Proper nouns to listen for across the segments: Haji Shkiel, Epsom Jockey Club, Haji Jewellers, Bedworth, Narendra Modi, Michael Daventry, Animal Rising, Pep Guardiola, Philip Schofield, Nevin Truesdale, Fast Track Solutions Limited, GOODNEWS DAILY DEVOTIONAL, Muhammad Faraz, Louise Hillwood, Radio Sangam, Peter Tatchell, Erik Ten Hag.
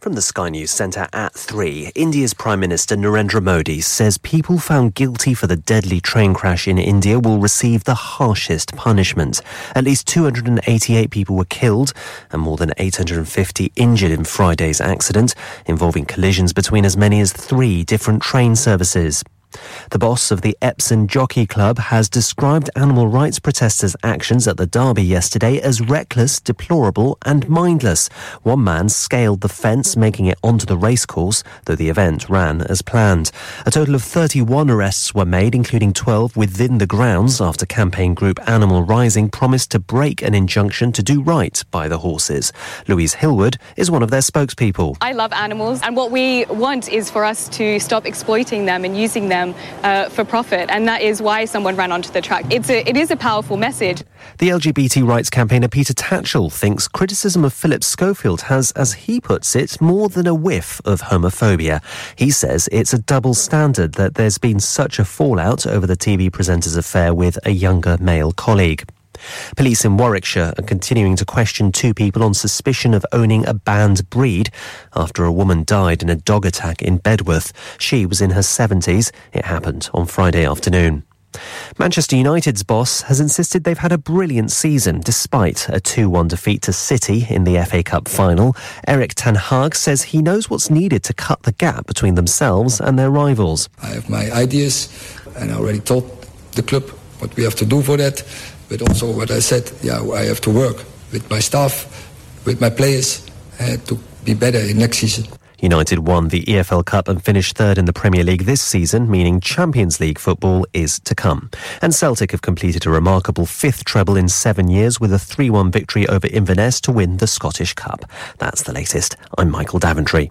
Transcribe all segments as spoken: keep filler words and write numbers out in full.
From the Sky News Centre at three, India's Prime Minister Narendra Modi says people found guilty for the deadly train crash in India will receive the harshest punishment. At least two hundred eighty-eight people were killed and more than eight hundred fifty injured in Friday's accident, involving collisions between as many as three different train services. The boss of the Epsom Jockey Club has described animal rights protesters' actions at the derby yesterday as reckless, deplorable and mindless. One man scaled the fence, making it onto the racecourse, though the event ran as planned. A total of thirty-one arrests were made, including twelve within the grounds, after campaign group Animal Rising promised to break an injunction to do right by the horses. Louise Hillwood is one of their spokespeople. I love animals, and what we want is for us to stop exploiting them and using them Uh, for profit, and that is why someone ran onto the track. It's a, it is a powerful message. The L G B T rights campaigner Peter Tatchell thinks criticism of Philip Schofield has, as he puts it, more than a whiff of homophobia. He says it's a double standard that there's been such a fallout over the T V presenter's affair with a younger male colleague. Police in Warwickshire are continuing to question two people on suspicion of owning a banned breed after a woman died in a dog attack in Bedworth. She was in her seventies. It happened on Friday afternoon. Manchester United's boss has insisted they've had a brilliant season despite a two one defeat to City in the F A Cup final. Erik Ten Hag says he knows what's needed to cut the gap between themselves and their rivals. I have my ideas, and I already told the club what we have to do for that. But also what I said, yeah, I have to work with my staff, with my players, uh, to be better in next season. United won the E F L Cup and finished third in the Premier League this season, meaning Champions League football is to come. And Celtic have completed a remarkable fifth treble in seven years with a three one victory over Inverness to win the Scottish Cup. That's the latest. I'm Michael Daventry.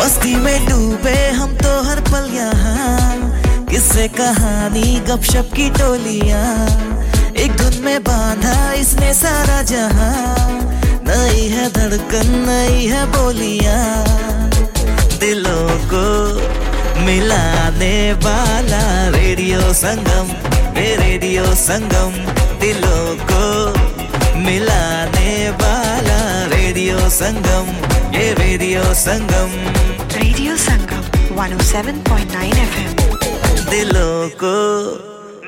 मस्ती में डूबे हम तो हर पल यहाँ किससे कहानी गपशप की टोलियाँ एक धुन में बांधा इसने सारा जहाँ नई है धड़कन नई है बोलियाँ दिलों को मिलाने वाला रेडियो संगम वे रेडियो संगम दिलों को मिलाने वाला रेडियो संगम ये radio Sangam radio Sangam one oh seven point nine F M दिलों को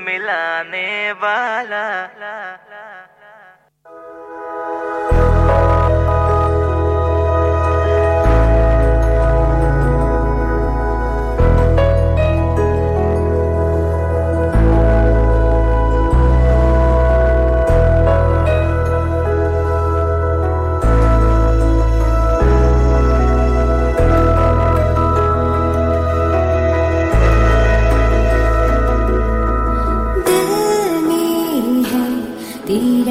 मिलाने वाला Thank you.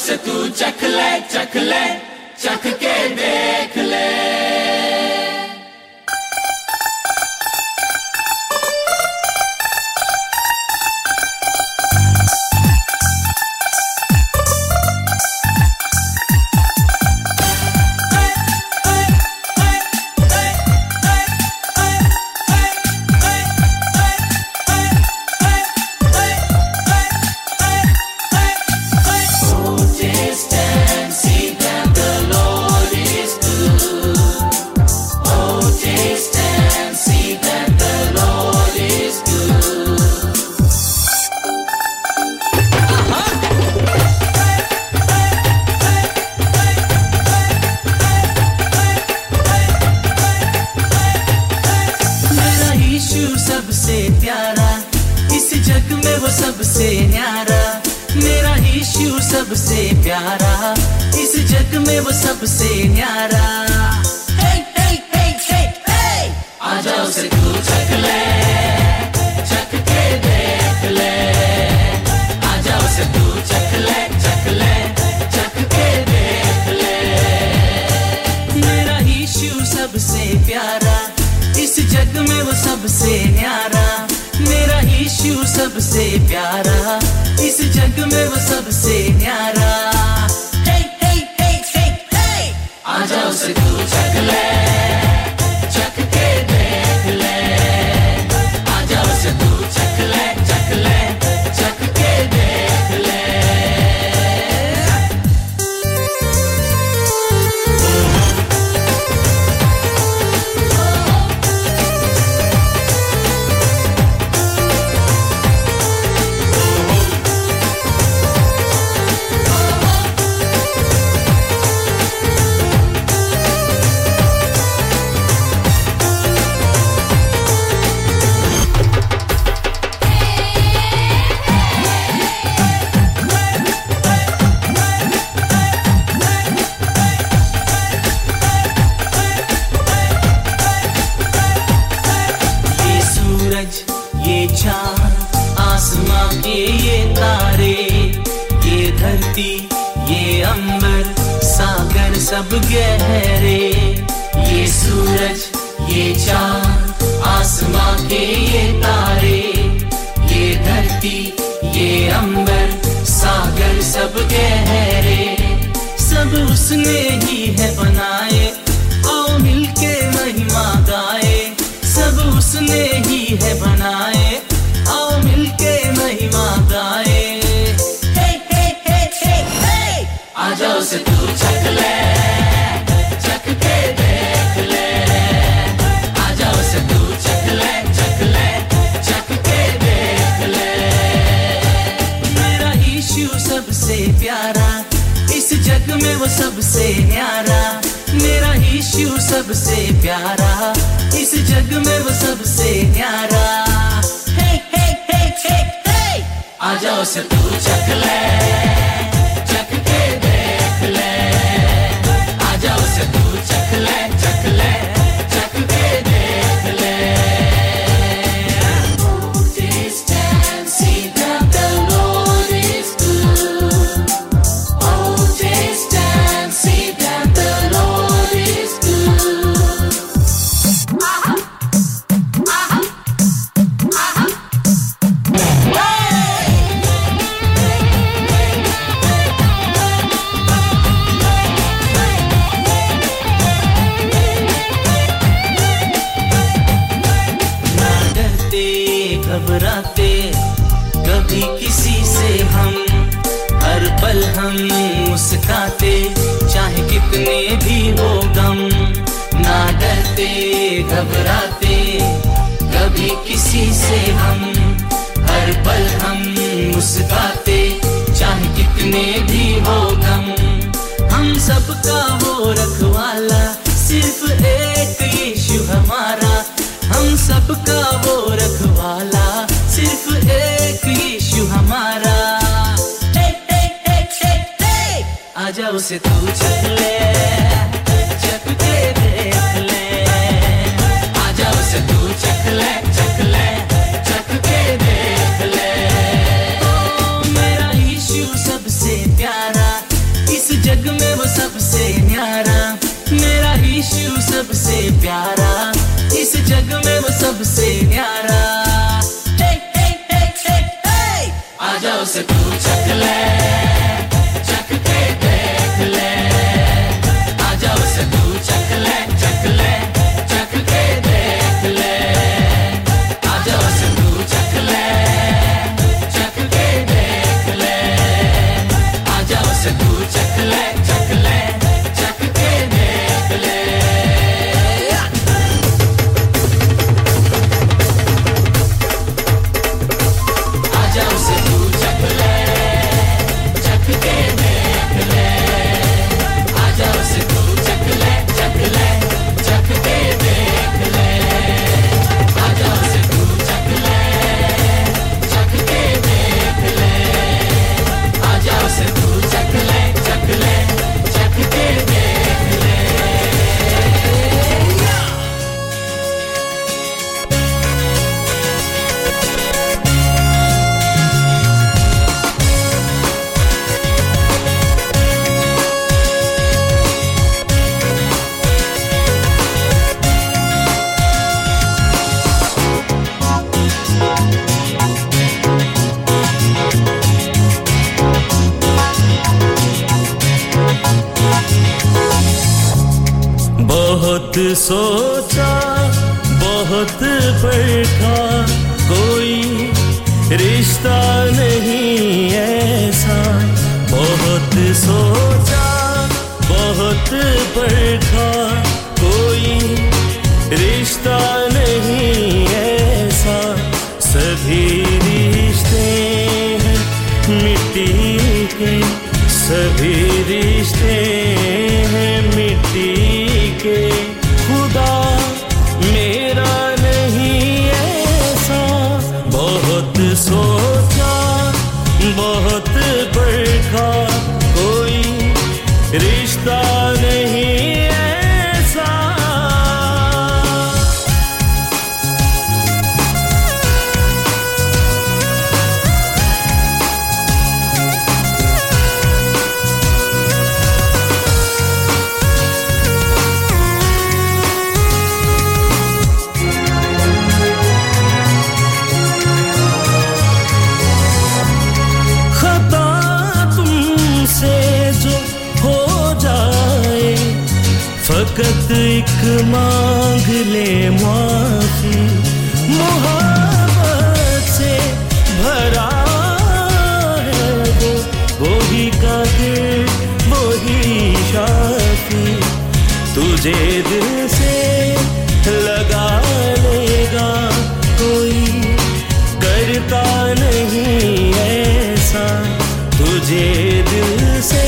से तू चख ले चख ले चख के देख ले सबसे प्यारा इस जग में वो सबसे प्यारा हे हे हे हे हे आ जाओ से तू चख ले चख के देख ले आ जाओ से तू चख ले चख ले चख के देख ले आ जाओ से तू चख ले चख के देख ले आ जाओ से तू चख ले चख ले बहुत सोचा बहुत परखा कोई रिश्ता नहीं ऐसा बहुत सोचा बहुत परखा कोई रिश्ता नहीं ऐसा सभी रिश्ते हैं मिट्टी के सभी रिश्ते हैं मिट्टी के सोचा बहुत बड़ा कोई रिश्ता नहीं ऐसा फकत एक मांग ले माफी मोहब्बत से भरा है वो वो ही कादिर वो ही शाफी तुझे दिल से लगा लेगा कोई करता नहीं ऐसा तुझे दिल से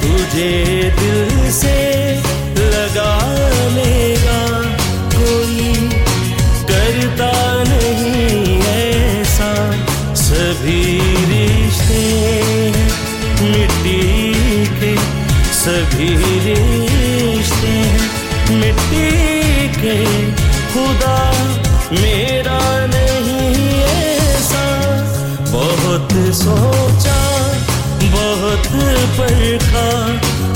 तुझे दिल से लगा लेगा कोई करता नहीं ऐसा सभी रिश्ते मिट्टी के सभी रिश्ते मिट्टी के खुदा मेरा नहीं ऐसा बहुत सोचा बहुत परखा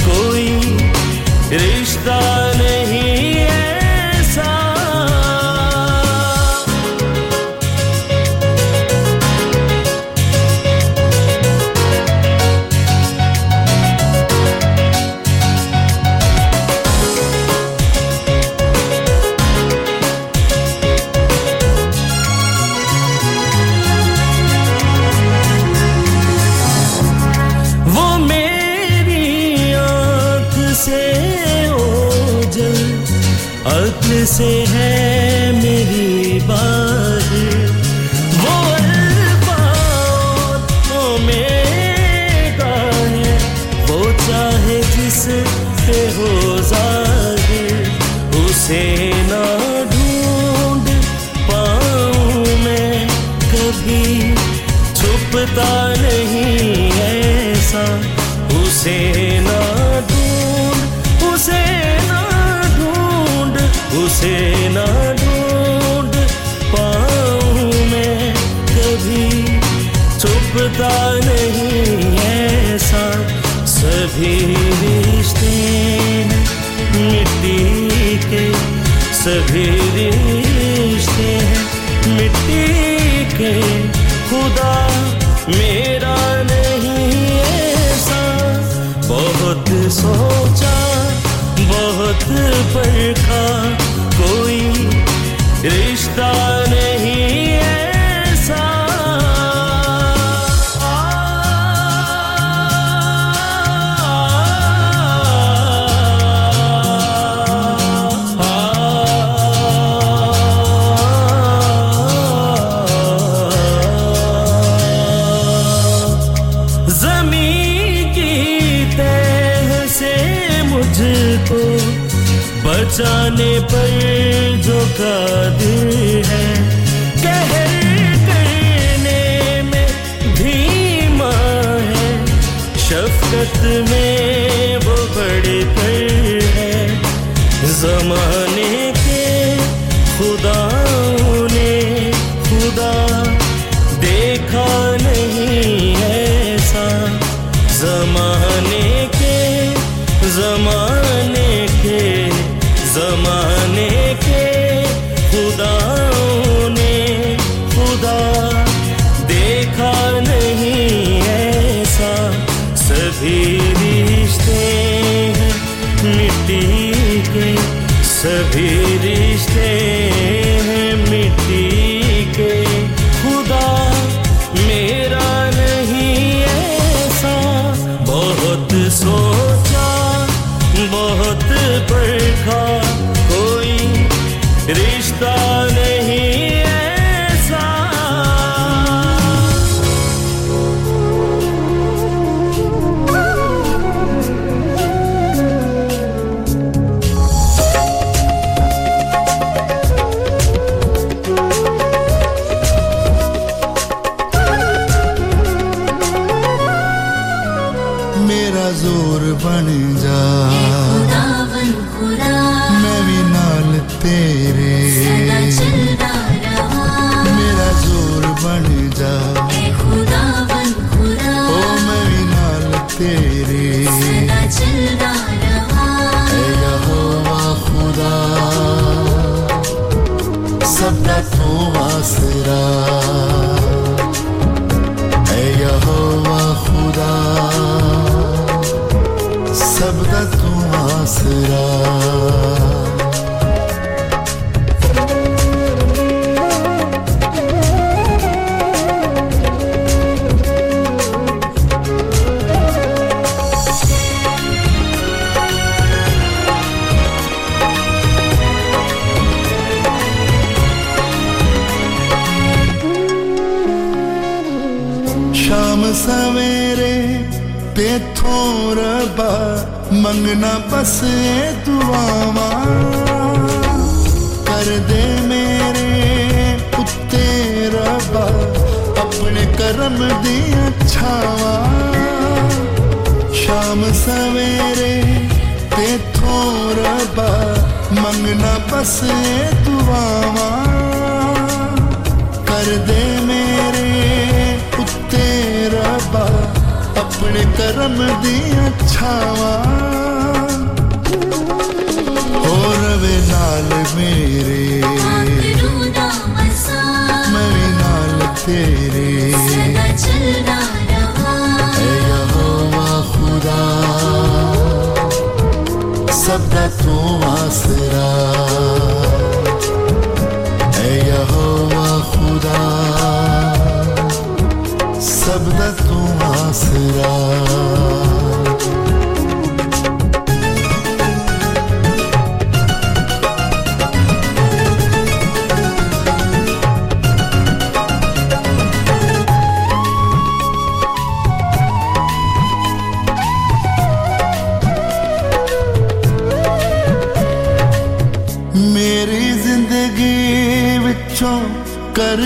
कोई रिश्ता नहीं ऐसा से है मेरी बात वो अल्फाओं में गाने वो चाहे जिस पे हो जाहिर उसे ना ढूंढ पाऊं मैं कभी छुपता नहीं ऐसा उसे ना ढूंढ उसे उसे ना ढूंढ पाऊं मैं कभी छुपता नहीं ऐसा कर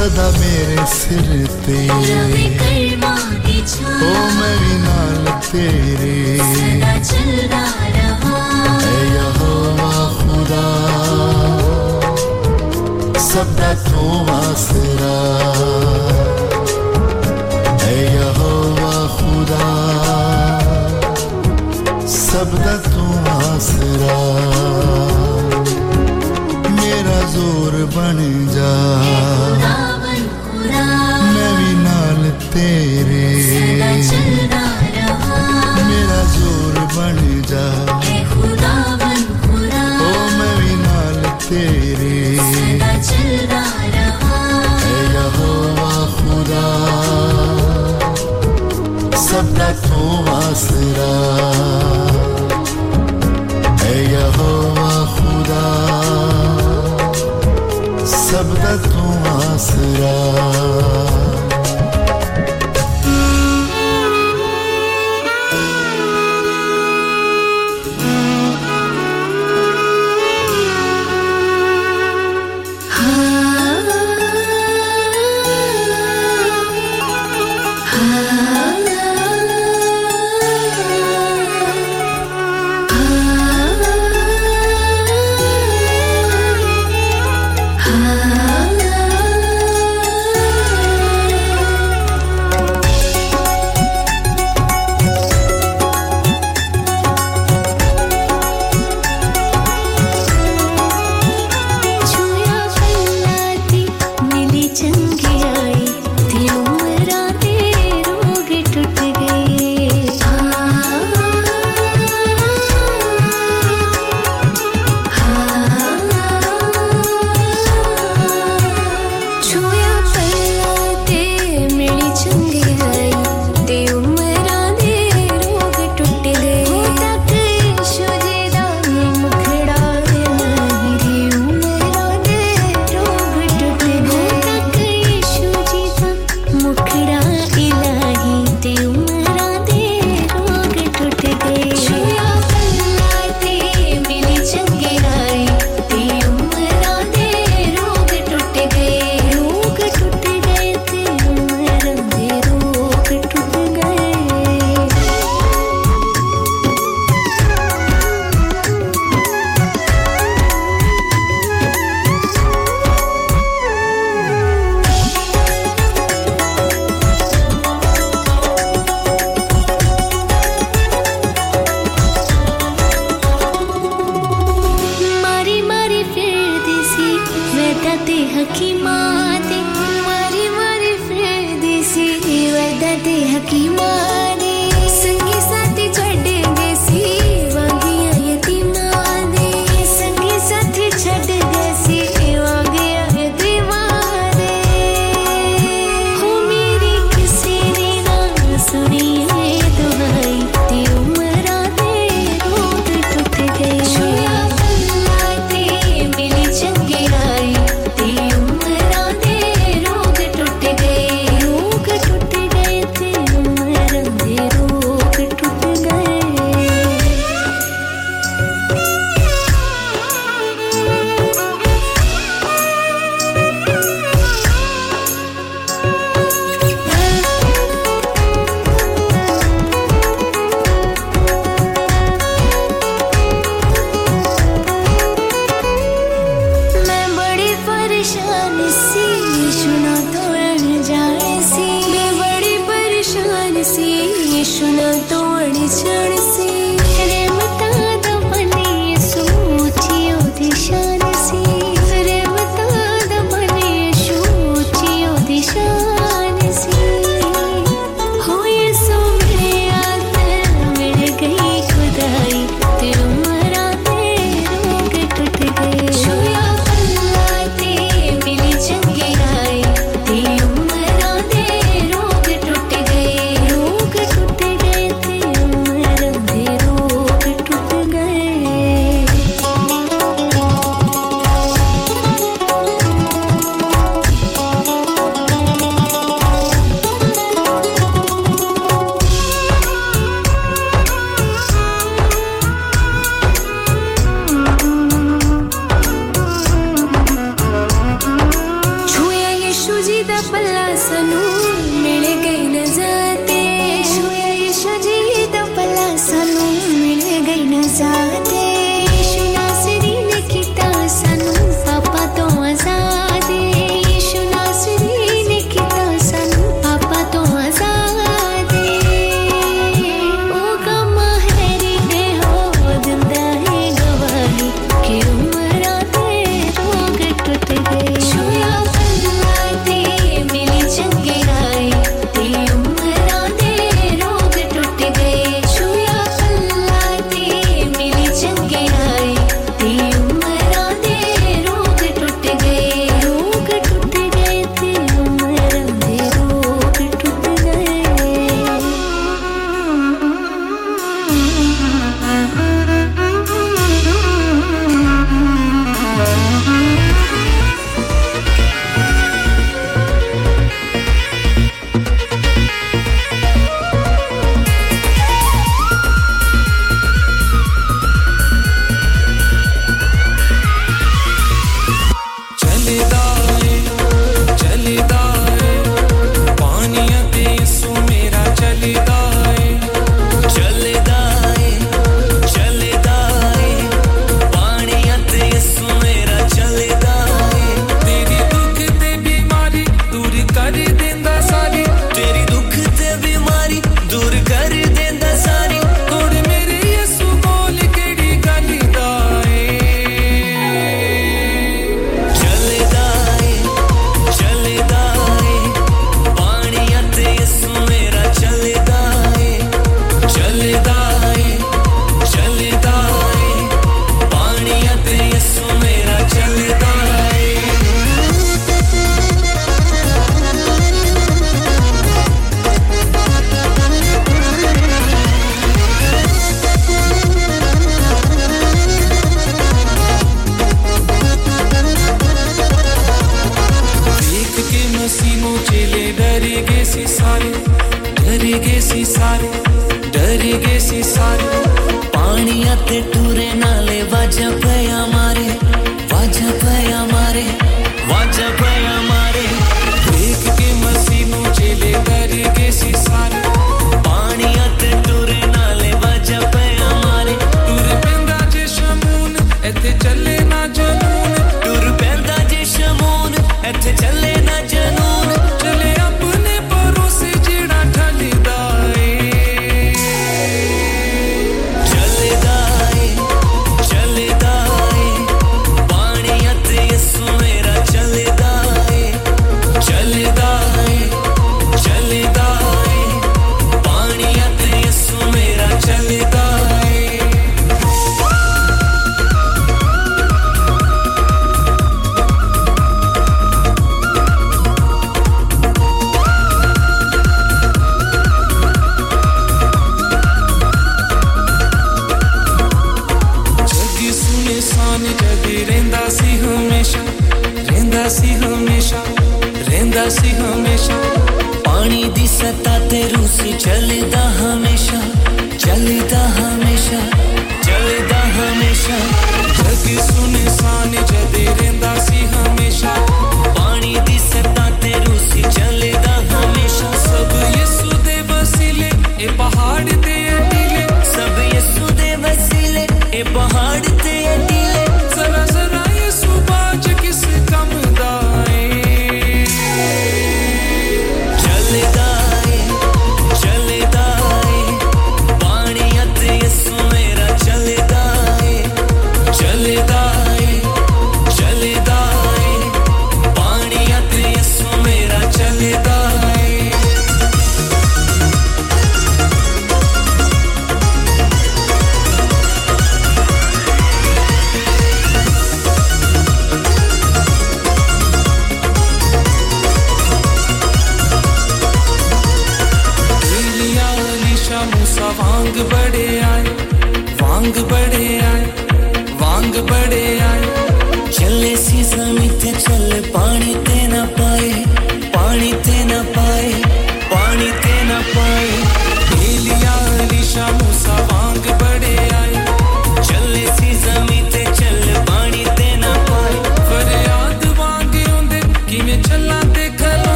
सदा मेरे सिर पे जबे कर्मा की छाया ओ मेरी नाल तेरे सदा चलता रहा ऐ यहोवा खुदा सबदा तू आसरा ऐ यहोवा खुदा सबदा तू आसरा मेरा जोर बन जा मैं भी नाल तेरे सदा चलता रहा मेरा जोर बन जा ओ मैं भी नाल तेरे सदा चलता रहा ऐ यहोवा खुदा सबका तू आसरा ऐ यहोवा खुदा सबदा तू आसरा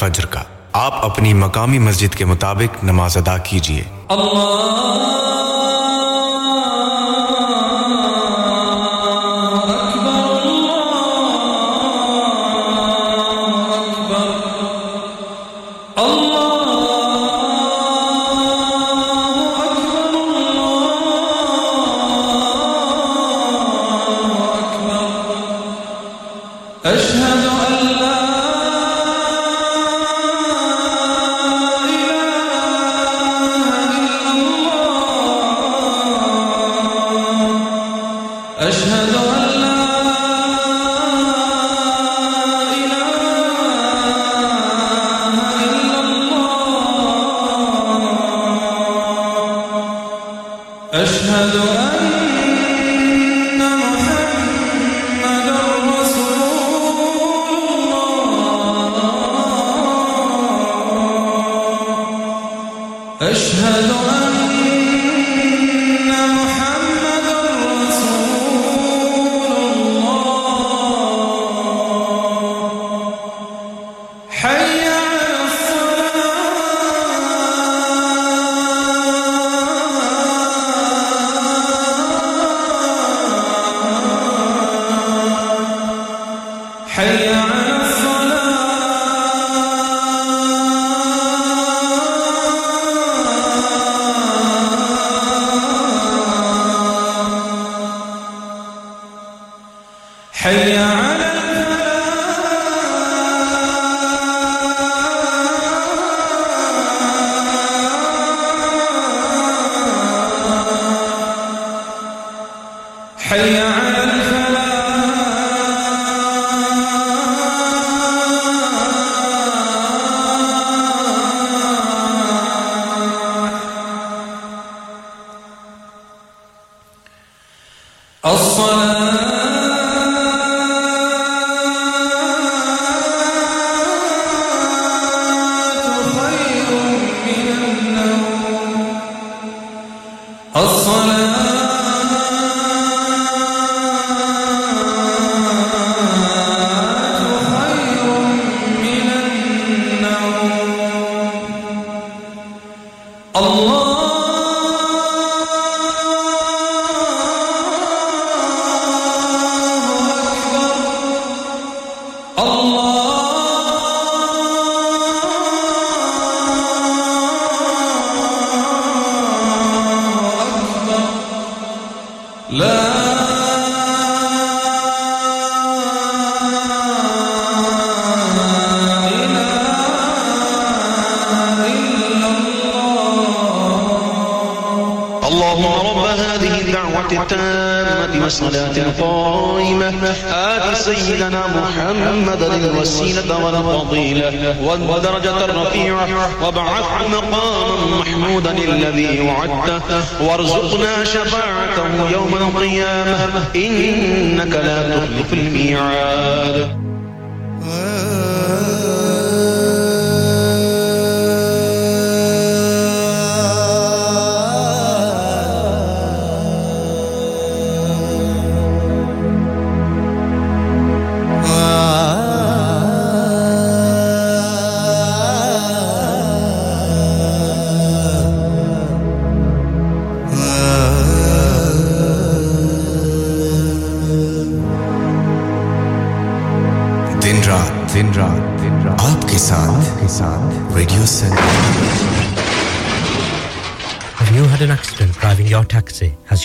फज्र का आप अपनी मकामी मस्जिद के मुताबिक नमाज अदा कीजिए अल्लाह والدرجة الرفيعة وابعثه مقاما محمودا الذي وعدته وارزقنا شفاعته يوم القيامة إنك لا تخلف الميعاد taxi? Has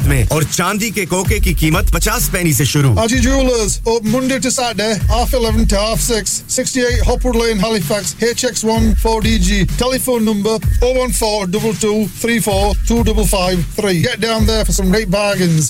में और चांदी के कोके की कीमत fifty पैसे से शुरू R G Jewelers open Monday to Saturday half eleven to half six sixty-eight Hopwood Lane Halifax H X one four D G telephone number oh one four two two three four two five five three get down there for some great bargains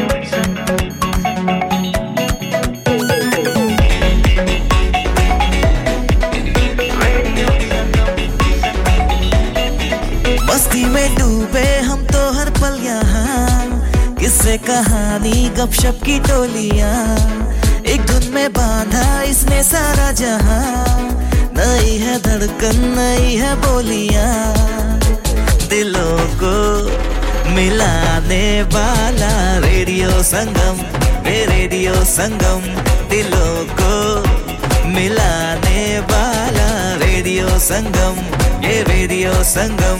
कहानी गपशप की टोलियां एक धुन में बांधा इसने सारा जहां नई है धड़कन नई है बोलियां दिलों को मिलाने वाला रेडियो संगम रे रेडियो संगम दिलों को मिलाने वाला रेडियो संगम ये radio Sangam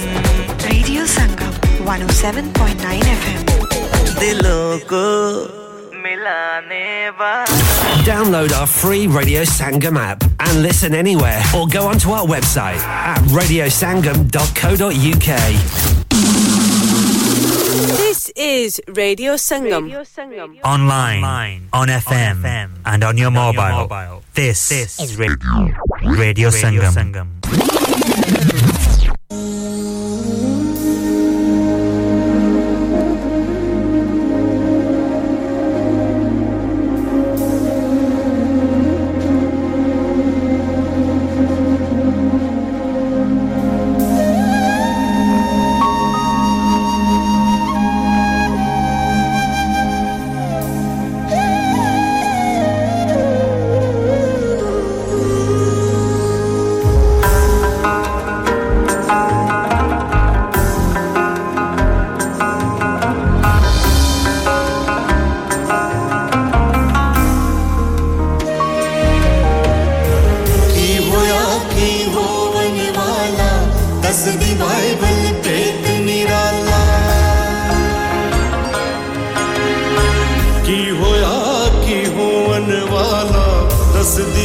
radio Sangam one oh seven point nine F M Download our free Radio Sangam app and listen anywhere or go onto our website at radio sangam dot co dot U K. This is Radio Sangam. Radio Sangam. Online, Online on, F M, on F M and on your and mobile. On your mobile. This, this is Radio, Radio, Radio Sangam. Sangam. Sundar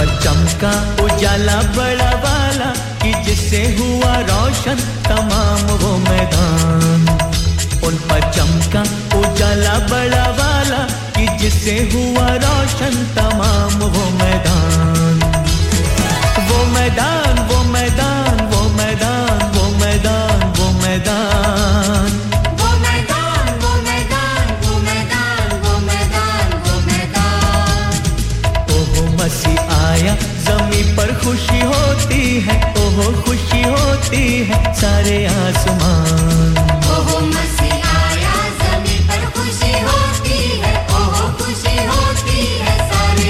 पर चमका उजाला बड़ा वाला कि जिससे हुआ रोशन तमाम वो मैदान उन पर चमका उजाला बड़ा वाला कि जिससे हुआ रोशन तमाम वो मैदान वो मैदान वो मैदान वो मैदान वो मैदान वो मैदान वो मैदान वो मैदान वो मैदान वो मैदान वो मैदान ओहो मसीह आया ज़मीन पर खुशी होती है ओहो खुशी होती है सारे आसमान ओहो मसीह आया ज़मीन पर खुशी होती है ओहो खुशी होती है सारे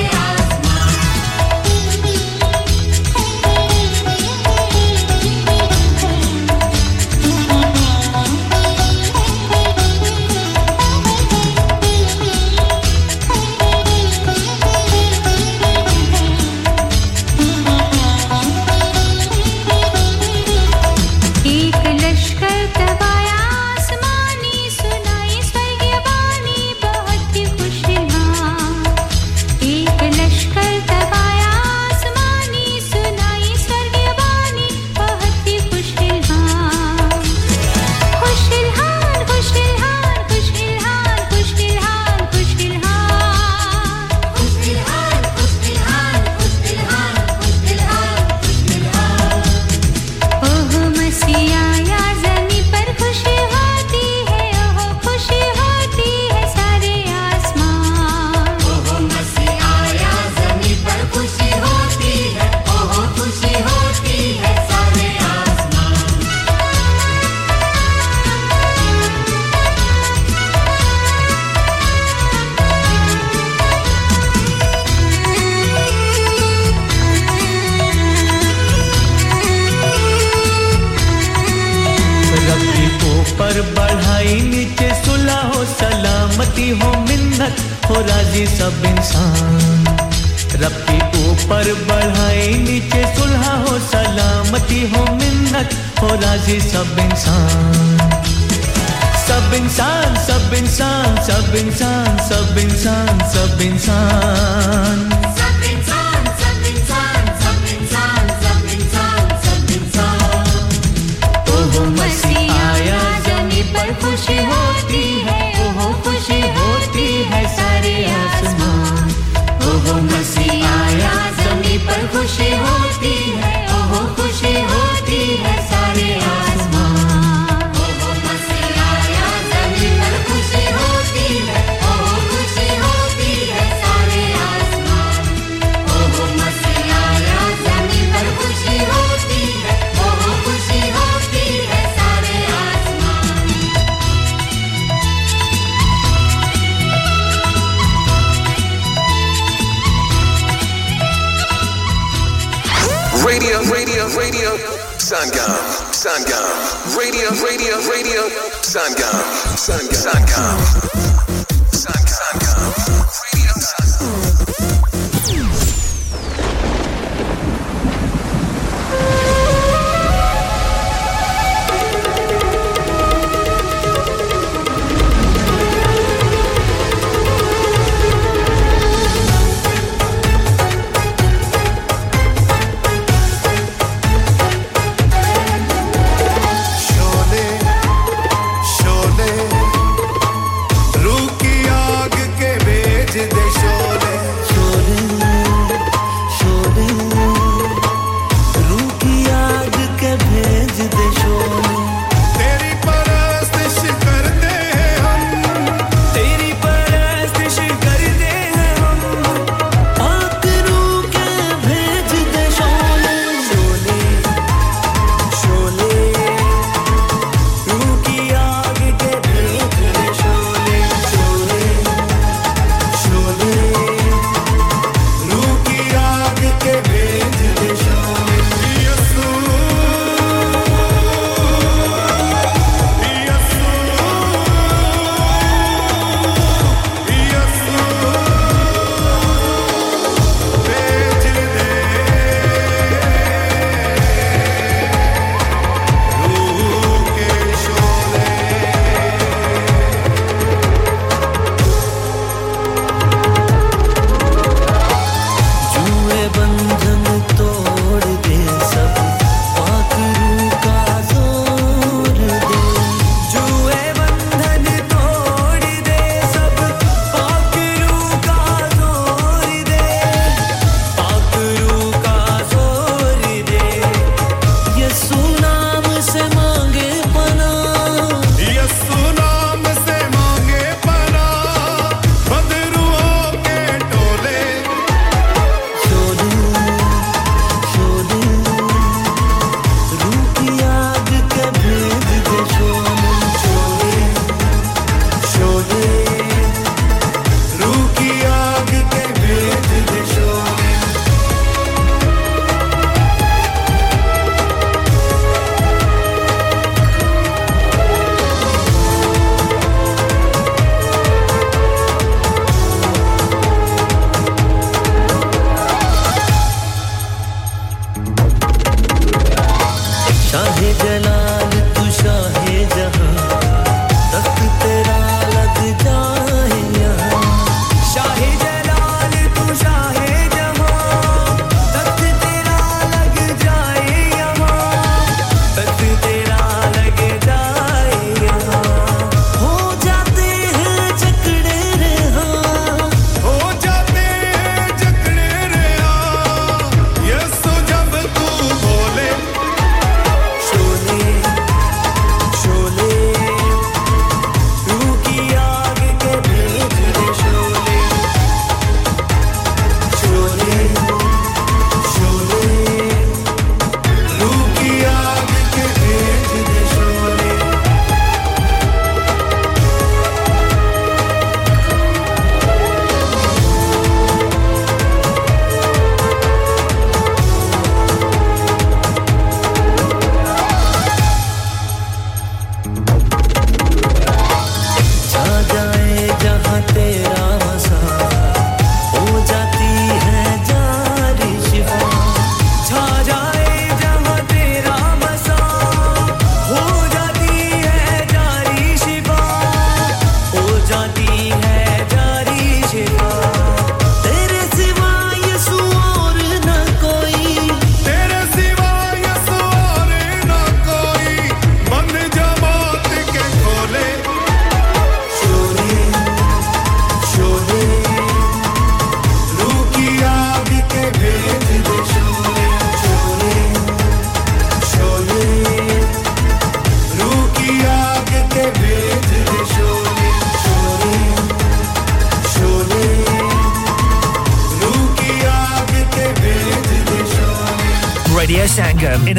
Sangam in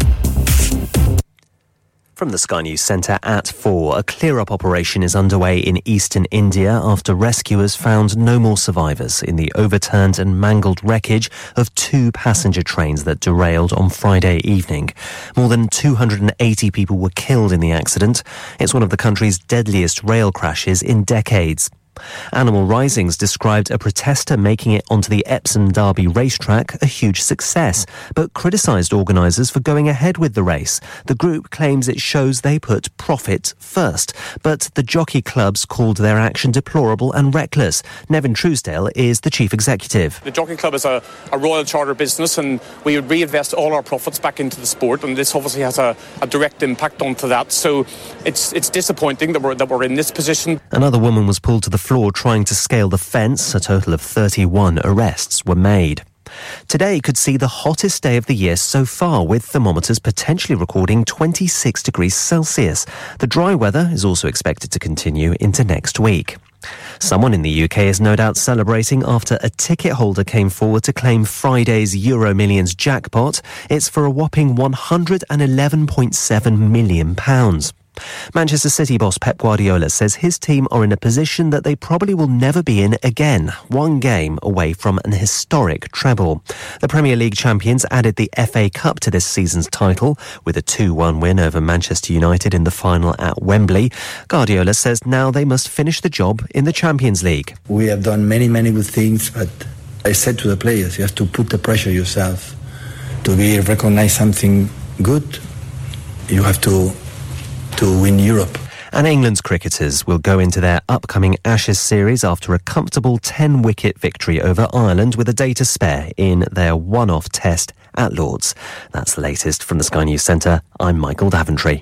From the Sky News Centre at four, a clear-up operation is underway in eastern India after rescuers found no more survivors in the overturned and mangled wreckage of two passenger trains that derailed on Friday evening. More than two hundred eighty people were killed in the accident. It's one of the country's deadliest rail crashes in decades. Animal Rising's described a protester making it onto the Epsom Derby racetrack a huge success, but criticised organisers for going ahead with the race. The group claims it shows they put profit first, but the jockey clubs called their action deplorable and reckless. Nevin Truesdale is the chief executive. The jockey club is a, a royal charter business, and we would reinvest all our profits back into the sport, and this obviously has a, a direct impact onto that. So it's it's disappointing that we're that we're in this position. Another woman was pulled to the floor trying to scale the fence. A total of thirty-one arrests were made. Today could see the hottest day of the year so far, with thermometers potentially recording twenty-six degrees Celsius. The dry weather is also expected to continue into next week. Someone in the U K is no doubt celebrating after a ticket holder came forward to claim Friday's Euro Millions jackpot. It's for a whopping one hundred eleven point seven million pounds. Manchester City boss Pep Guardiola says his team are in a position that they probably will never be in again, one game away from an historic treble. The Premier League champions added the F A Cup to this season's title with a two one win over Manchester United in the final at Wembley. Guardiola says now they must finish the job in the Champions League. We have done many, many good things, but I said to the players, you have to put the pressure yourself. To be recognised something good, you have to to win Europe. And England's cricketers will go into their upcoming Ashes series after a comfortable ten-wicket victory over Ireland with a day to spare in their one-off test at Lord's. That's the latest from the Sky News Centre. I'm Michael Daventry.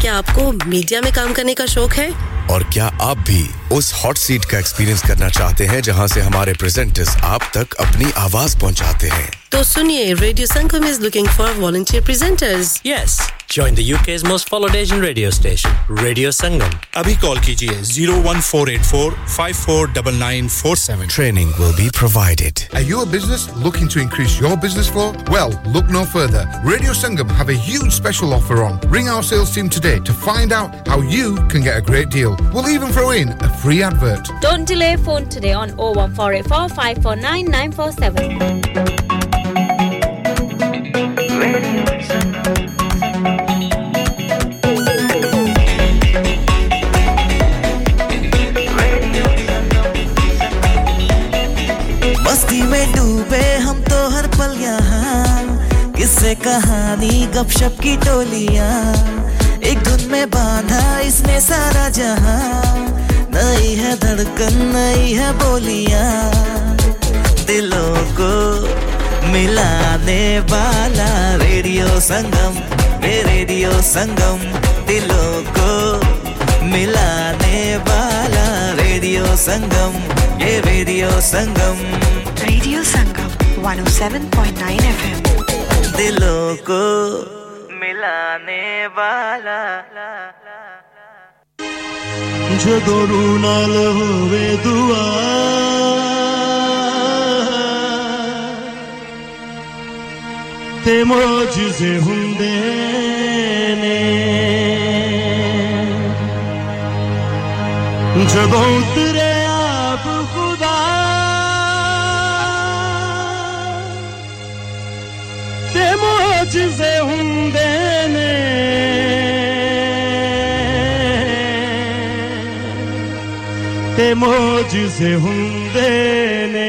क्या आपको media में काम करने का शौक है? और क्या आप भी उस हॉट सीट का एक्सपीरियंस करना चाहते हैं जहां से हमारे प्रेजेंटर्स आप तक अपनी आवाज पहुंचाते हैं? तो सुनिए, Radio Sangam is looking for volunteer presenters. Yes, join the U K's most followed Asian radio station, Radio Sangam. Abhi call kijiye oh one four eight four, five four nine nine four seven. Training will be provided. Are you a business looking to increase your business flow? Well, look no further. Radio Sangam have a huge special offer on. Ring our sales team today to find out how you can get a great deal. We'll even throw in a free advert. Don't delay, phone today on oh one four eight four, five four nine nine four seven. मस्ती में डूबे हम तो हर पल यहाँ किससे कहानी गपशप की टोलियाँ एक धुन में बांधा इसने सारा जहाँ नई है धड़कन नई है बोलियाँ दिलों को मिलाने वाला रेडियो संगम रे रेडियो संगम दिलों को मिलाने वाला रेडियो संगम ये radio Sangam radio Sangam one oh seven point nine F M दिलों को मिलाने वाला जदों रूना होवे दुआ ते मौजूदे हुंदे ने जदों उतरे आप खुदा ते मौजूदे हुंदे ने ते ते मौजूदे हुंदे ने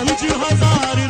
पंच हजार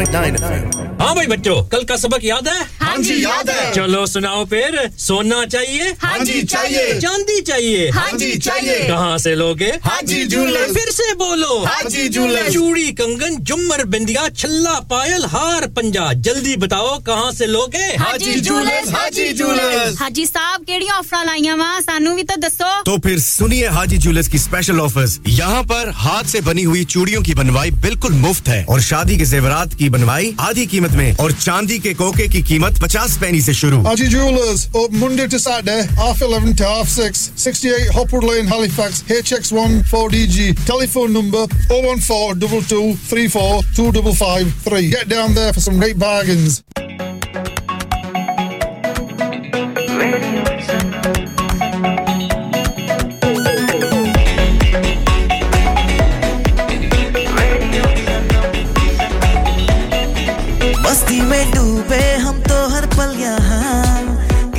ninety-four point nine F M. हाँ भाई बच्चों कल का सबक याद है? हाँ जी याद है। चलो सुनाओ फिर सोना चाहिए? हाँ जी चाहिए। चांदी चाहिए? हाँ जी चाहिए। कहाँ से लोगे? हाजी जूलर्स। फिर से बोलो हाजी जूलर्स। चूड़ी कंगन झुमर बिंदिया छल्ला पायल हार पंजा जल्दी बताओ कहाँ से लोगे? हाजी जूलर्स। हाजी जूलर्स। हाजी साहब केड़ी ऑफर लाईया वा सानू भी तो दसो। तो फिर सुनिए हाजी जूलर्स की स्पेशल ऑफर्स। यहाँ पर हाथ से बनी हुई चूड़ियों की बनवाई बिल्कुल मुफ्त है और शादी के जेवरात की बनवाई आधी कीमत में और चांदी के कोके की कीमत fifty penny से शुरू। Haji Jewellers open Monday to Saturday half eleven to half six, sixty-eight Hopwood Lane, Halifax, H X one four D G. Telephone number oh one four two two three four two five five three. Get down there for some great bargains.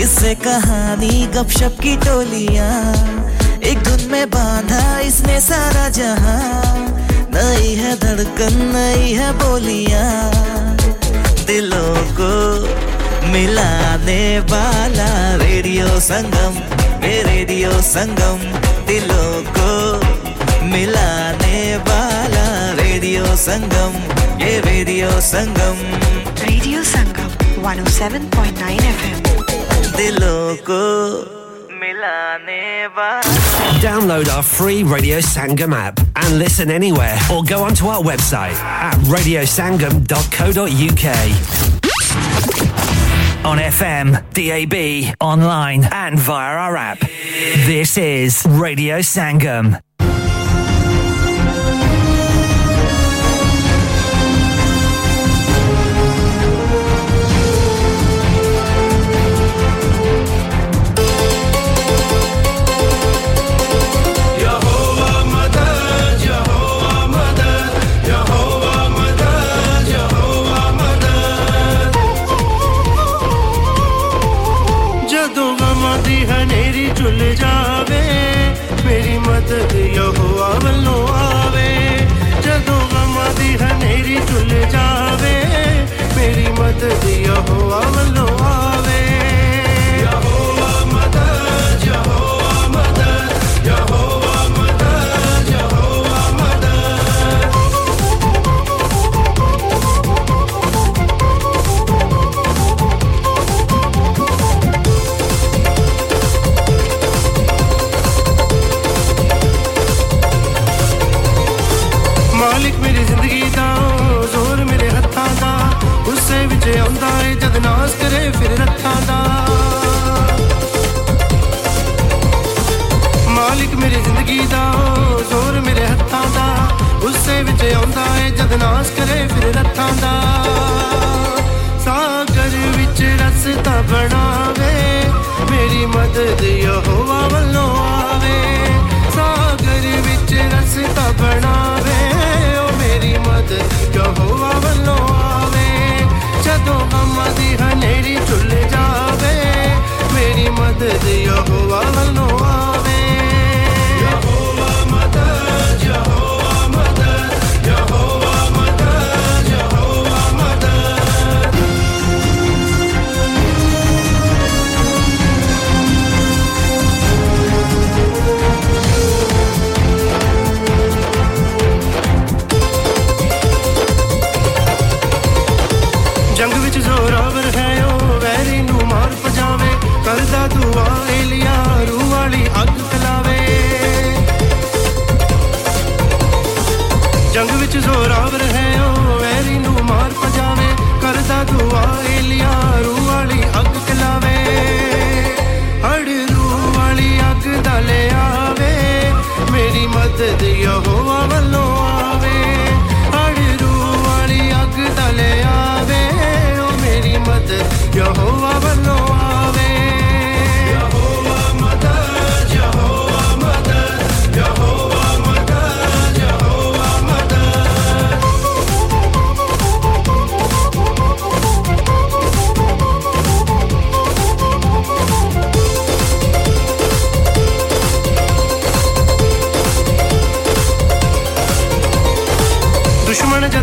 किससे कहानी गपशप की टोलियां एक धुन में बांधा इसने सारा जहां नई है धड़कन नई है बोलियां दिलों को मिलाने वाला रेडियो संगम ये रेडियो संगम दिलों को मिलाने वाला रेडियो संगम ये radio Sangam radio Sangam one oh seven point nine F M दिलों को मिलाने वाला Download our free Radio Sangam app and listen anywhere or go onto our website at radio sangam dot co dot U K on F M, D A B, online and via our app. This is Radio Sangam. Jehovah will know of it.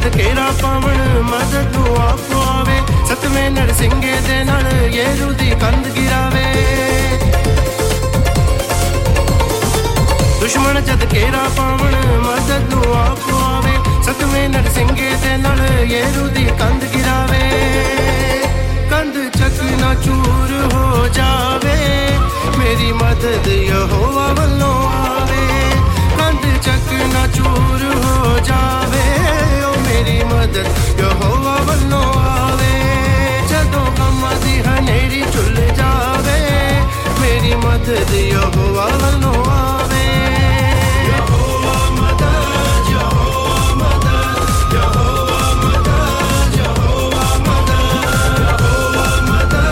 सदकेरा पावन मद दुआ पावे सतमें नरसिंगे दे नाल येरू दी कंध गिरावे दुश्मन सदकेरा पावन मद दुआ पावे सतमें नरसिंगे दे नाल येरू दी कंध गिरावे कंध चकना चूर हो जावे मेरी मदद यहोवा वल्लों आवे कंध चकना चूर हो जावे ओ मेरी मदद यहोवा वल्लों आवे जदों गमां दी हनेरी झुल जावे मेरी मदद यहोवा वल्लों आवे यहोवा मदद यहोवा मदद यहोवा मदद यहोवा मदद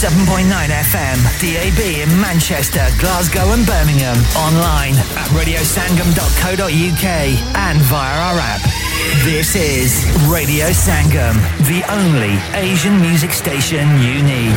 ninety-seven point nine F M, D A B in Manchester, Glasgow and Birmingham. Online at radio sangam dot co dot U K and via our app. This is Radio Sangam, the only Asian music station you need.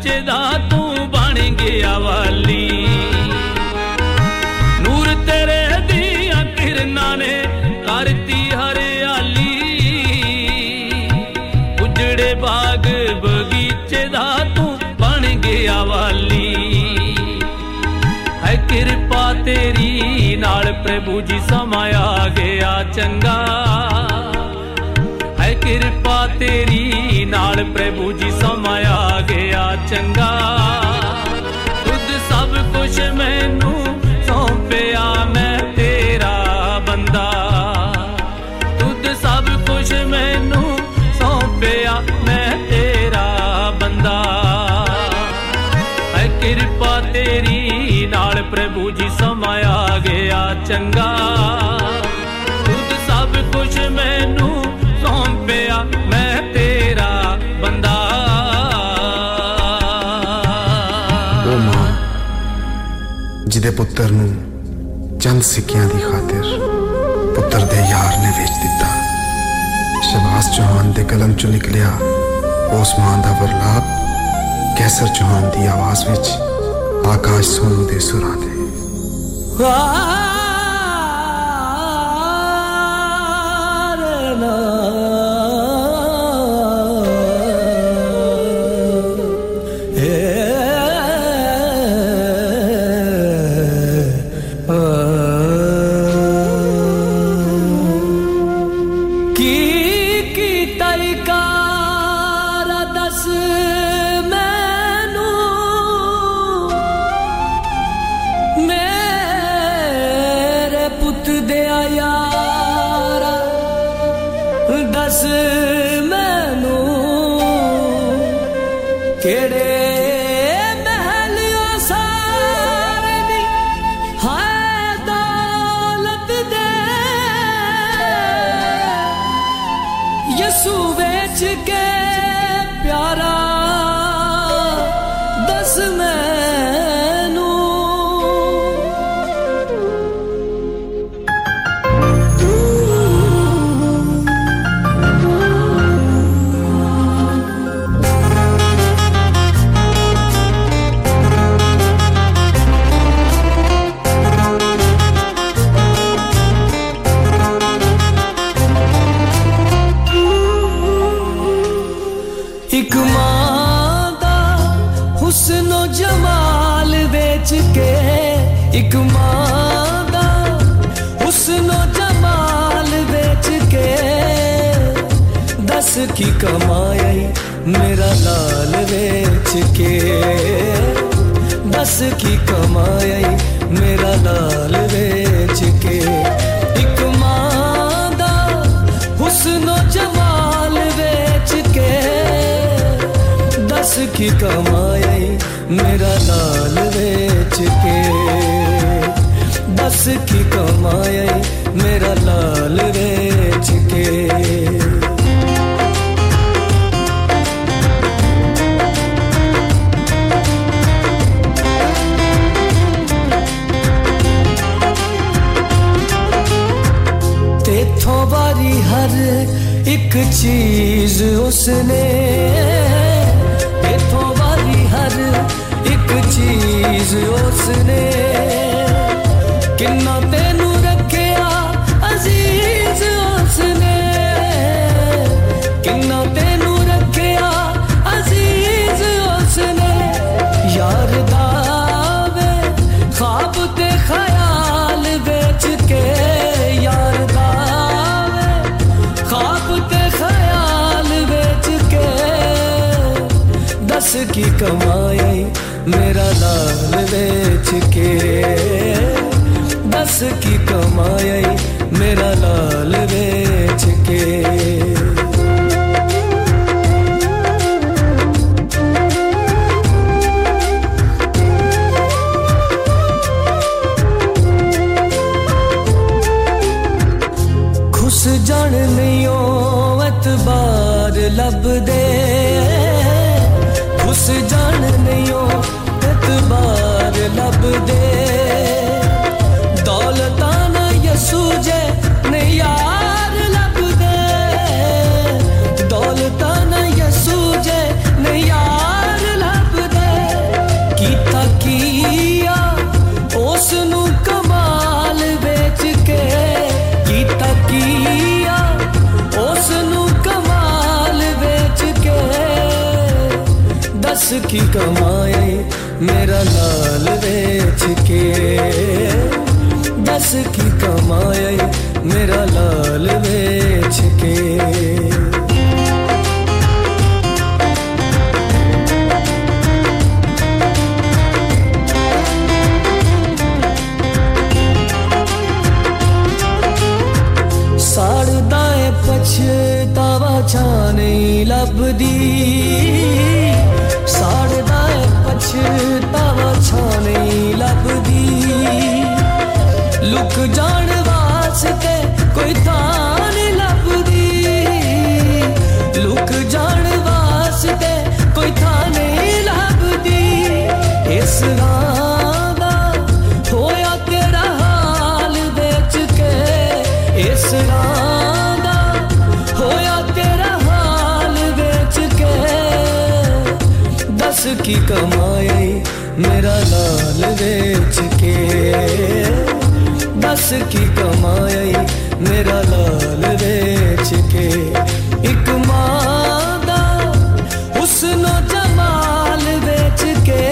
ਬੱਚੇ ਦਾ ਤੂੰ ਬਣ ਗਿਆ ਵਾਲੀ ਨੂਰ ਤੇਰੇ ਦੀਆਂ ਕਿਰਨਾਂ ਨੇ ਕਰਤੀ ਹਰਿਆਲੀ ਉਜੜੇ ਬਾਗ ਬਗੀਚੇ ਦਾ ਤੂੰ ਬਣ ਗਿਆ ਵਾਲੀ ਹੈ ਕਿਰਪਾ ਤੇਰੀ ਨਾਲ ਪ੍ਰਭੂ ਜੀ ਸਮਾਇਆ ਗਿਆ ਚੰਗਾ ਕਿਰਪਾ ਤੇਰੀ ਨਾਲ ਪ੍ਰਭੂ ਜੀ ਸਮਾਇਆ ਗਿਆ ਚੰਗਾ ਤੁਧ ਸਭ ਕੁਝ ਮੈਨੂੰ ਸੌਂਪਿਆ ਮੈਂ ਤੇਰਾ ਬੰਦਾ ਤੁਧ ਸਭ ਕੁਝ ਮੈਨੂੰ ਸੌਂਪਿਆ ਮੈਂ ਤੇਰਾ ਬੰਦਾ ਹੈ ਕਿਰਪਾ ਤੇਰੀ ਨਾਲ ਪ੍ਰਭੂ ਜੀ ਸਮਾਇਆ ਗਿਆ ਚੰਗਾ ਤੁਧ ਸਭ ਕੁਝ ਮੈਨੂੰ जिदे पुत्तर नू चंद सिक्कियां दी खातिर पुत्तर दे यार ने बेच दिता शबास चौहान दे कलम चो निकलिया ओस्मान दा वरलाप कैसर चौहान दी आवाज विच आकाश सोनू दे सुरा दे की कमाई मेरा लाल बेच के दस की कमाई मेरा लाल बेच के एक मां दा हुस्नो जमाल बेच के दस की कमाई मेरा लाल बेच के दस की कमाई मेरा लाल बेच के हर एक चीज उसने तेथों वाली हर एक चीज उसने किन्ना तेनू रखया अजीज उसने किन्ना तेनू रखया अजीज उसने यार दावे ख्वाब ते ख्याल बेच के यार दस की कमाई मेरा लाल बेच के दस की कमाई मेरा लाल बेच के लब दे खुश जान नहीं ततबार लब दे दौलता ना यसूजे ने यार लब दे दौलता ना यसूजे ने यार लब दे उसकी कमाई मेरा लाल बेच के दस की कमाई मेरा लाल बेच के छाने लबदी साढ़दा पछतावा छाने लबदी लुक जान वास्ते कोई थान लबदी लुक जान वास्ते कोई थान लबदी इस रावा होया तेरा हाल बेच के इस दस की कमाई मेरा लाल बेच के दस की कमाई मेरा लाल बेच के एक मादा हुस्नो जमाल बेच के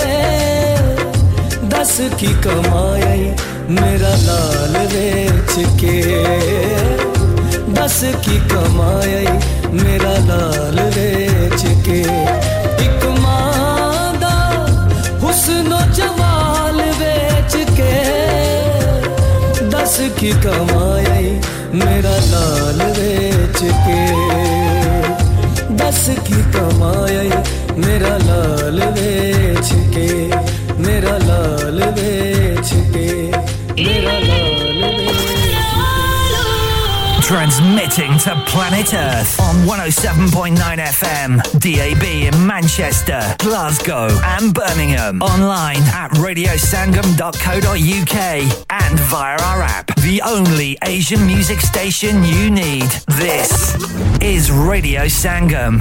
दस की कमाई मेरा लाल बेच के दस की कमाई मेरा लाल बेच के एक हुस्नो जमाल बेच के दस की कमाई मेरा लाल बेच के दस की कमाई मेरा लाल बेच के मेरा लाल बेच के मेरा लाल बेच transmitting to planet Earth on one oh seven point nine F M D A B in Manchester, Glasgow and Birmingham. Online at radio sangam dot co dot U K and via our app. The only Asian music station you need. This is Radio Sangam.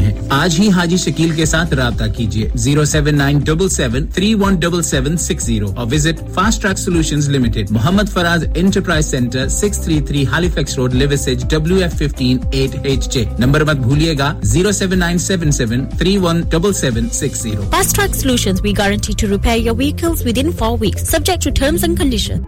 आज ही हाजी शकील के साथ राबता कीजिए zero seven nine seven seven three one seven seven six zero और visit fast track solutions limited Mohammad Faraz enterprise centre six thirty-three Halifax road Liversedge W F one five eight H J number मत भूलिएगा zero seven nine seven seven three one seven seven six zero Fast Track Solutions we guarantee to repair your vehicles within four weeks subject to terms and conditions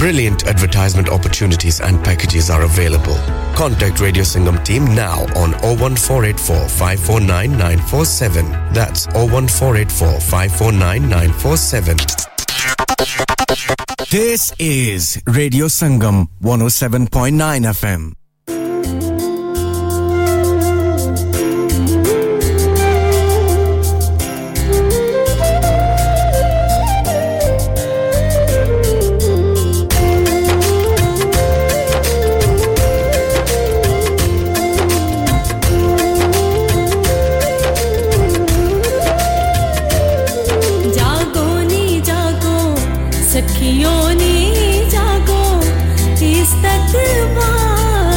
Brilliant advertisement opportunities and packages are available. Contact Radio Sangam team now on zero one four eight four five four nine nine four seven. That's zero one four eight four five four nine nine four seven. This is Radio Sangam one oh seven point nine F M. सखियों ने जागो इस तकवा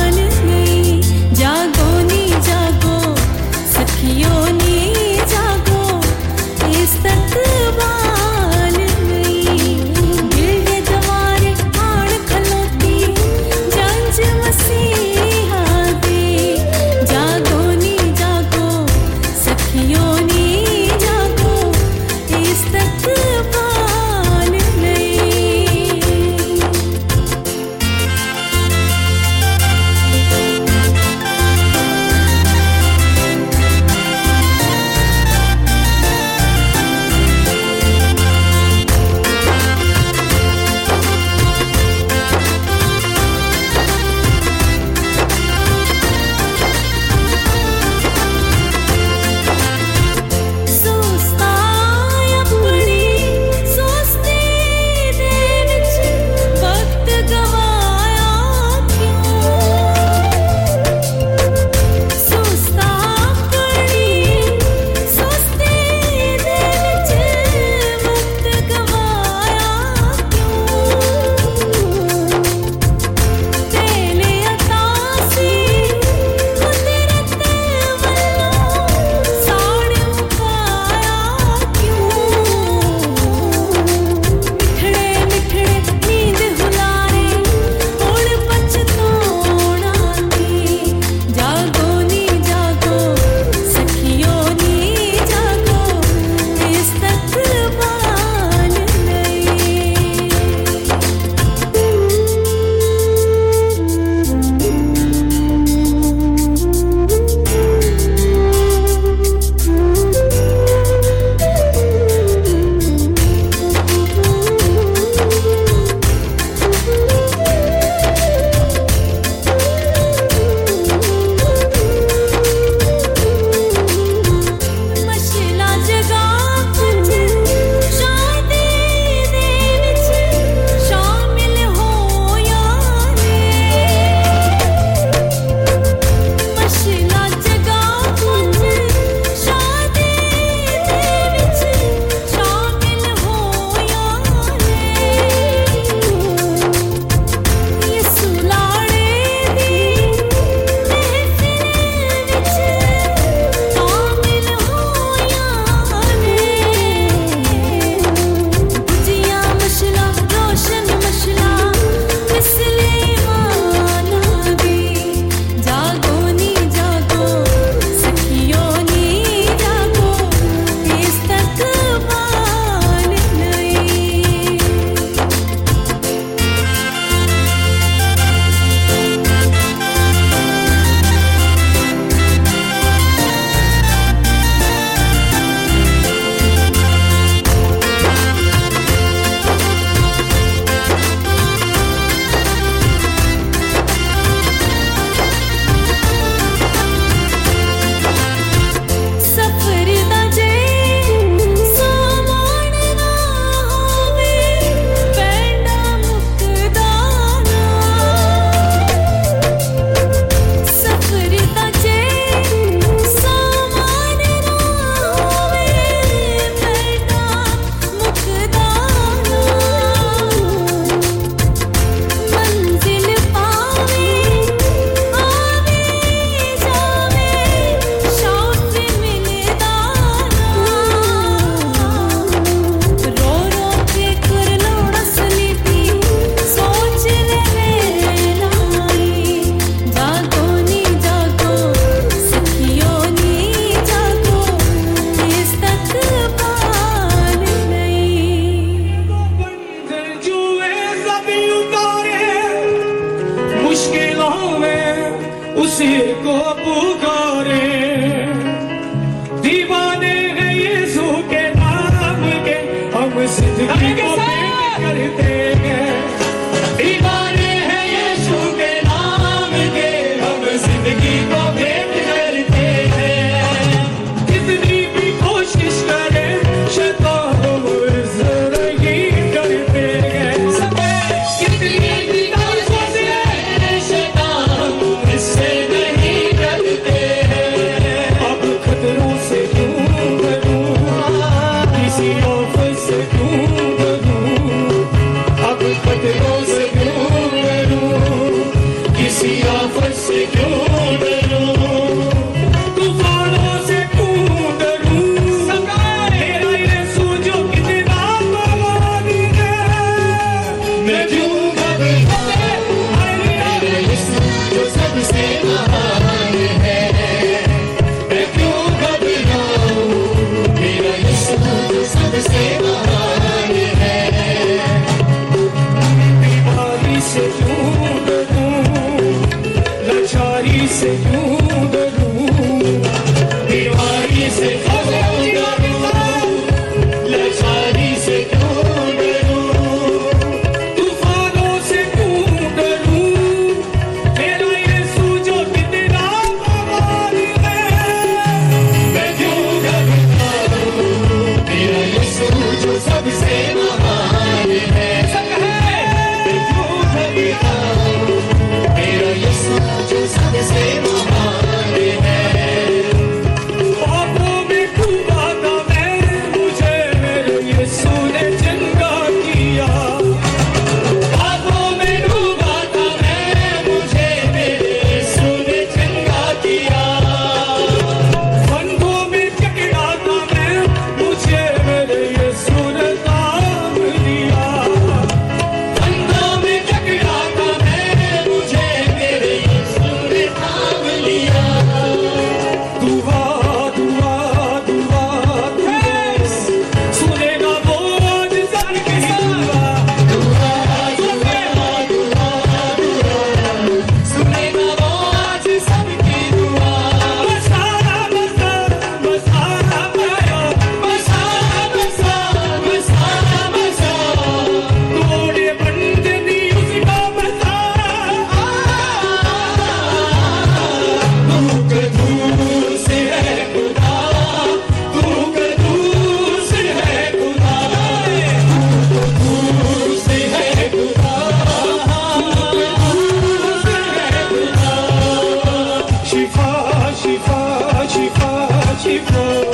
Ooh.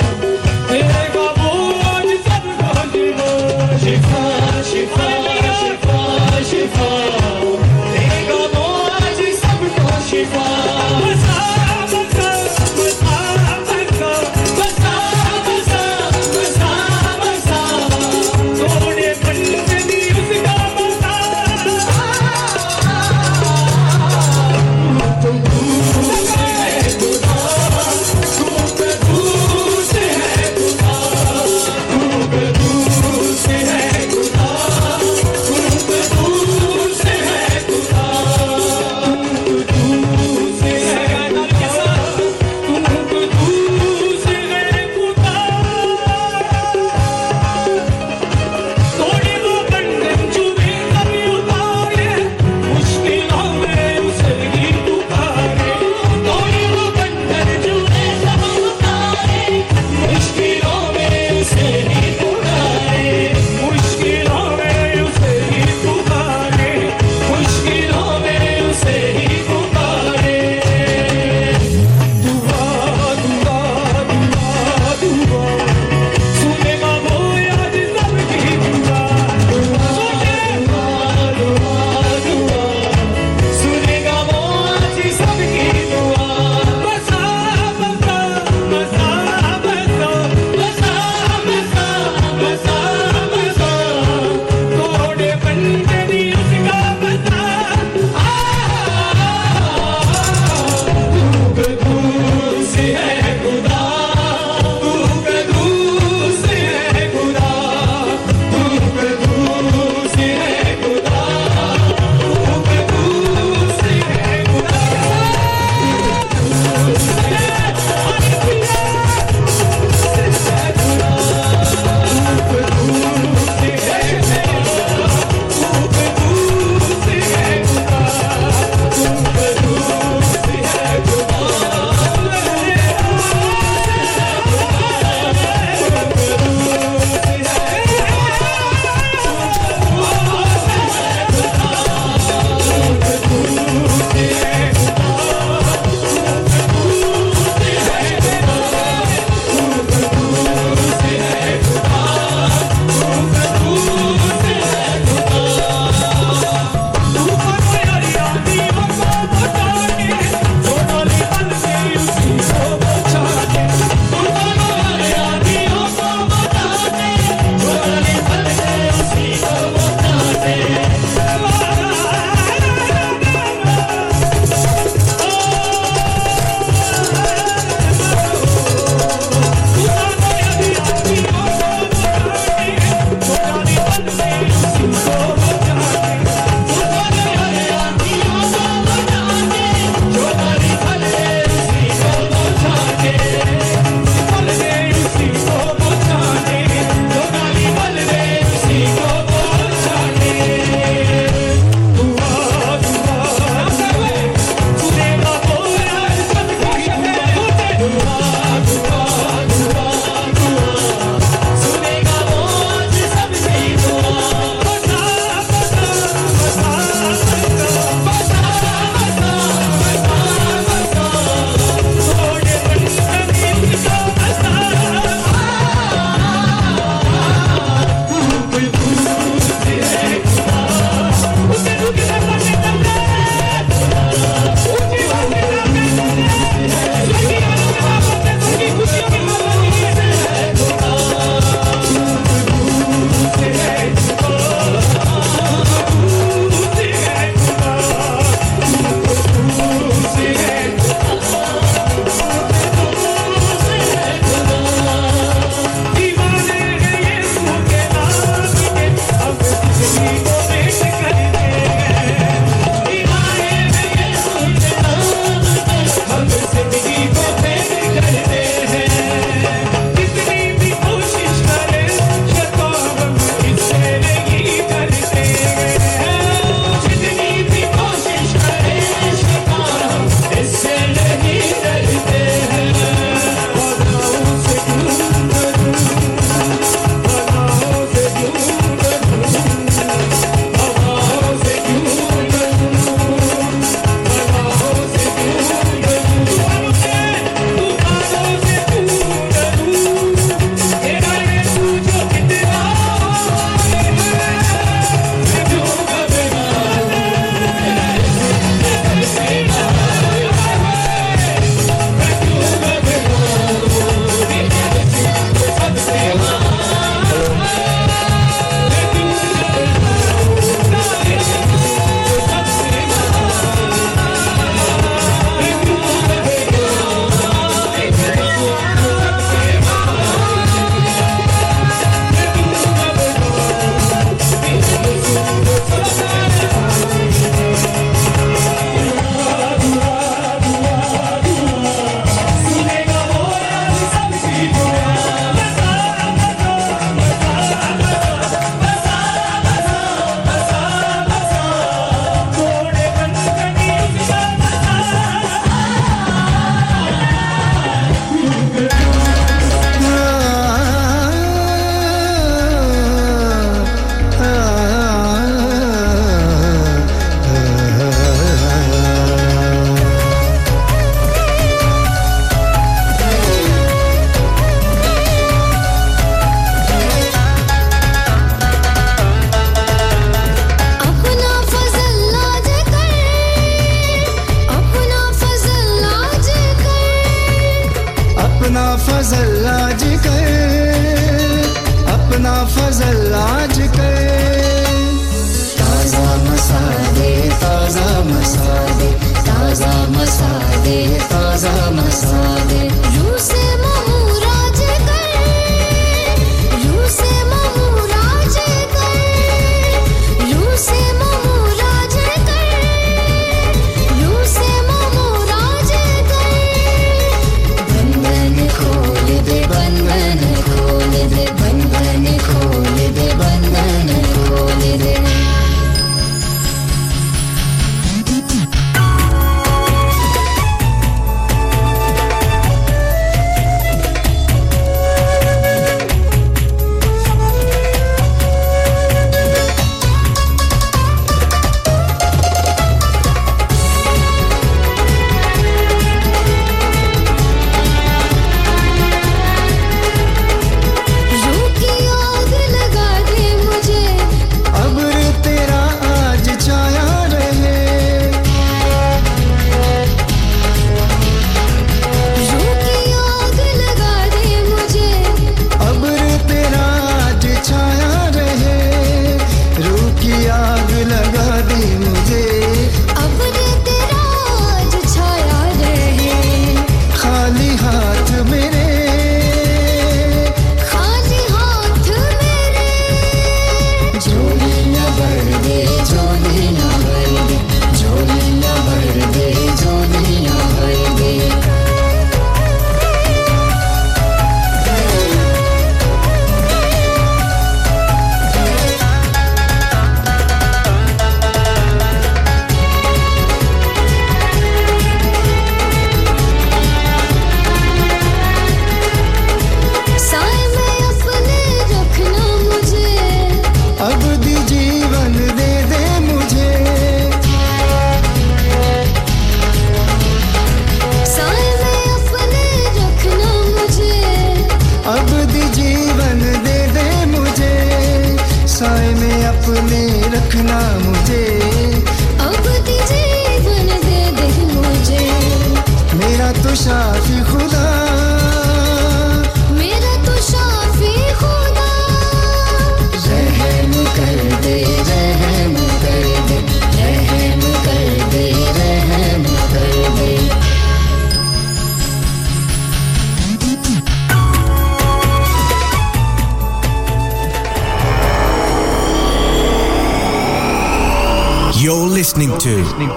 अपना फजल आज कर अपना फजल आज कर ताजा मसा दे ताजा मसा दे ताजा मसा दे ताजा मसा दे रूह से महराज कर रूह से महराज कर रूह से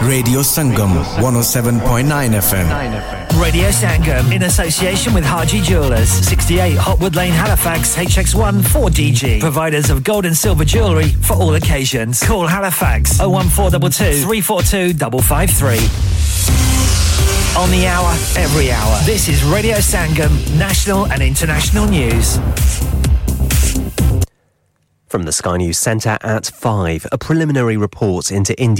Radio Sangam, one oh seven point nine F M. Radio Sangam, in association with Haji Jewellers, sixty-eight Hotwood Lane, Halifax, H X one four D G. Providers of gold and silver jewellery for all occasions. Call Halifax, oh one four two two, three four two five five three. On the hour, every hour. This is Radio Sangam, national and international news. From the Sky News Centre at five, a preliminary report into India.